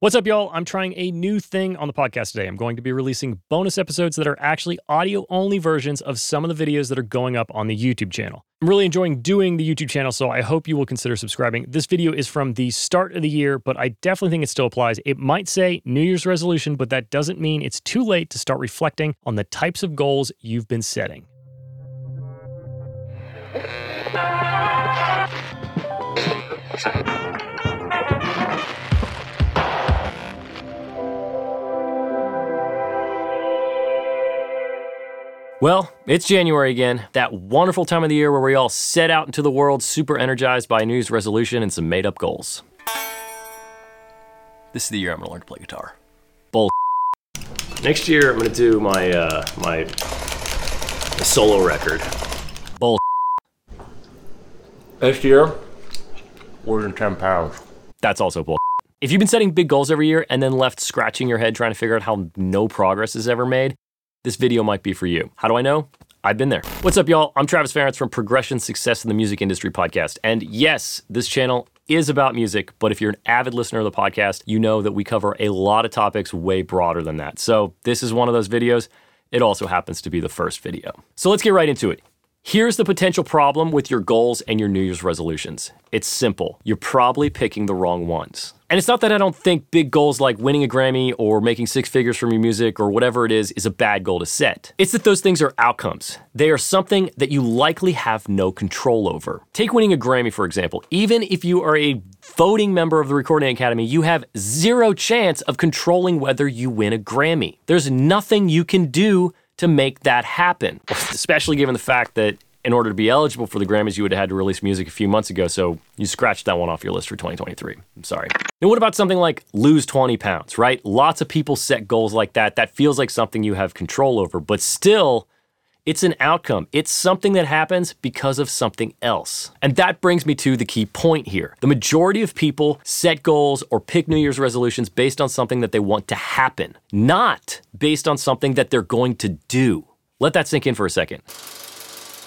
What's up, y'all? I'm trying a new thing on the podcast today. I'm going to be releasing bonus episodes that are actually audio-only versions of some of the videos that are going up on the YouTube channel. I'm really enjoying doing the YouTube channel, so I hope you will consider subscribing. This video is from the start of the year, but I definitely think it still applies. It might say New Year's resolution, but that doesn't mean it's too late to start reflecting on the types of goals you've been setting. Well, it's January again, that wonderful time of the year where we all set out into the world super energized by a New Year's resolution and some made-up goals. This is the year I'm gonna learn to play guitar. Bull. Next year I'm gonna do my my solo record. Bull. Next year, we're gonna 10 pounds. That's also bull. If you've been setting big goals every year and then left scratching your head trying to figure out how no progress is ever made, this video might be for you. How do I know? I've been there. What's up, y'all? I'm Travis Ference from Progression Success in the Music Industry podcast. And yes, this channel is about music, but if you're an avid listener of the podcast, you know that we cover a lot of topics way broader than that. So this is one of those videos. It also happens to be the first video. So let's get right into it. Here's the potential problem with your goals and your New Year's resolutions. It's simple. You're probably picking the wrong ones. And it's not that I don't think big goals like winning a Grammy or making six figures from your music or whatever it is a bad goal to set. It's that those things are outcomes. They are something that you likely have no control over. Take winning a Grammy, for example. Even if you are a voting member of the Recording Academy, you have zero chance of controlling whether you win a Grammy. There's nothing you can do to make that happen, especially given the fact that in order to be eligible for the Grammys, you would have had to release music a few months ago, so you scratched that one off your list for 2023. I'm sorry. Now, what about something like lose 20 pounds, right? Lots of people set goals like that. That feels like something you have control over, but still, it's an outcome. It's something that happens because of something else. And that brings me to the key point here. The majority of people set goals or pick New Year's resolutions based on something that they want to happen, not based on something that they're going to do. Let that sink in for a second.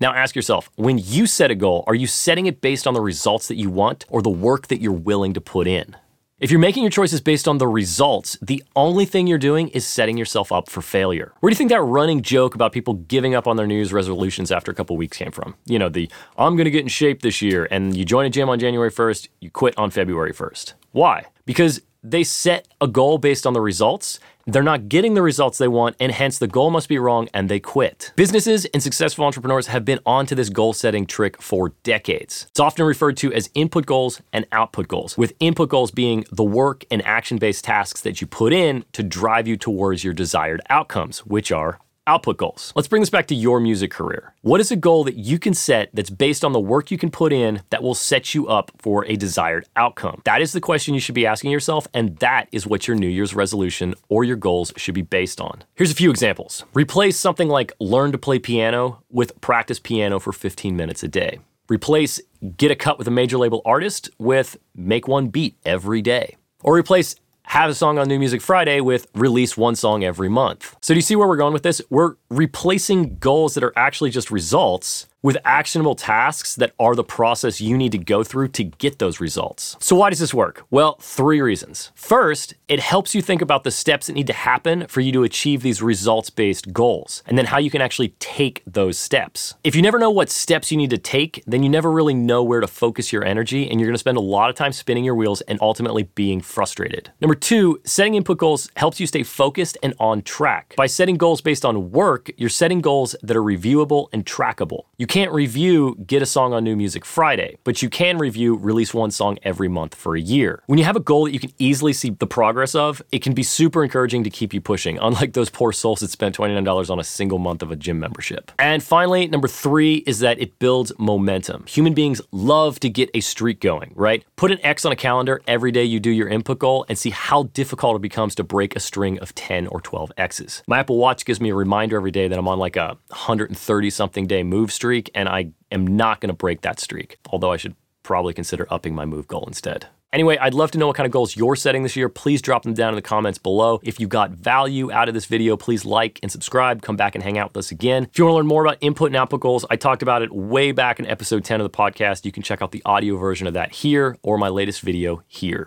Now ask yourself, when you set a goal, are you setting it based on the results that you want or the work that you're willing to put in? If you're making your choices based on the results, the only thing you're doing is setting yourself up for failure. Where do you think that running joke about people giving up on their New Year's resolutions after a couple weeks came from? You know, the, I'm gonna get in shape this year, and you join a gym on January 1st, you quit on February 1st. Why? Because they set a goal based on the results, they're not getting the results they want, and hence the goal must be wrong, and they quit. Businesses and successful entrepreneurs have been onto this goal-setting trick for decades. It's often referred to as input goals and output goals, with input goals being the work and action-based tasks that you put in to drive you towards your desired outcomes, which are output goals. Let's bring this back to your music career. What is a goal that you can set that's based on the work you can put in that will set you up for a desired outcome? That is the question you should be asking yourself, and that is what your New Year's resolution or your goals should be based on. Here's a few examples. Replace something like learn to play piano with practice piano for 15 minutes a day. Replace get a cut with a major label artist with make one beat every day. Or replace have a song on New Music Friday with release one song every month. So do you see where we're going with this? We're replacing goals that are actually just results with actionable tasks that are the process you need to go through to get those results. So why does this work? Well, three reasons. First, it helps you think about the steps that need to happen for you to achieve these results-based goals, and then how you can actually take those steps. If you never know what steps you need to take, then you never really know where to focus your energy, and you're gonna spend a lot of time spinning your wheels and ultimately being frustrated. Number two, setting input goals helps you stay focused and on track. By setting goals based on work, you're setting goals that are reviewable and trackable. You can't review Get a Song on New Music Friday, but you can review Release One Song every month for a year. When you have a goal that you can easily see the progress of, it can be super encouraging to keep you pushing, unlike those poor souls that spent $29 on a single month of a gym membership. And finally, number three is that it builds momentum. Human beings love to get a streak going, right? Put an X on a calendar every day you do your input goal and see how difficult it becomes to break a string of 10 or 12 X's. My Apple Watch gives me a reminder every day that I'm on like a 130-something day move streak, and I am not going to break that streak, although I should probably consider upping my move goal instead. Anyway, I'd love to know what kind of goals you're setting this year. Please drop them down in the comments below. If you got value out of this video, please like and subscribe. Come back and hang out with us again. If you want to learn more about input and output goals, I talked about it way back in episode 10 of the podcast. You can check out the audio version of that here or my latest video here.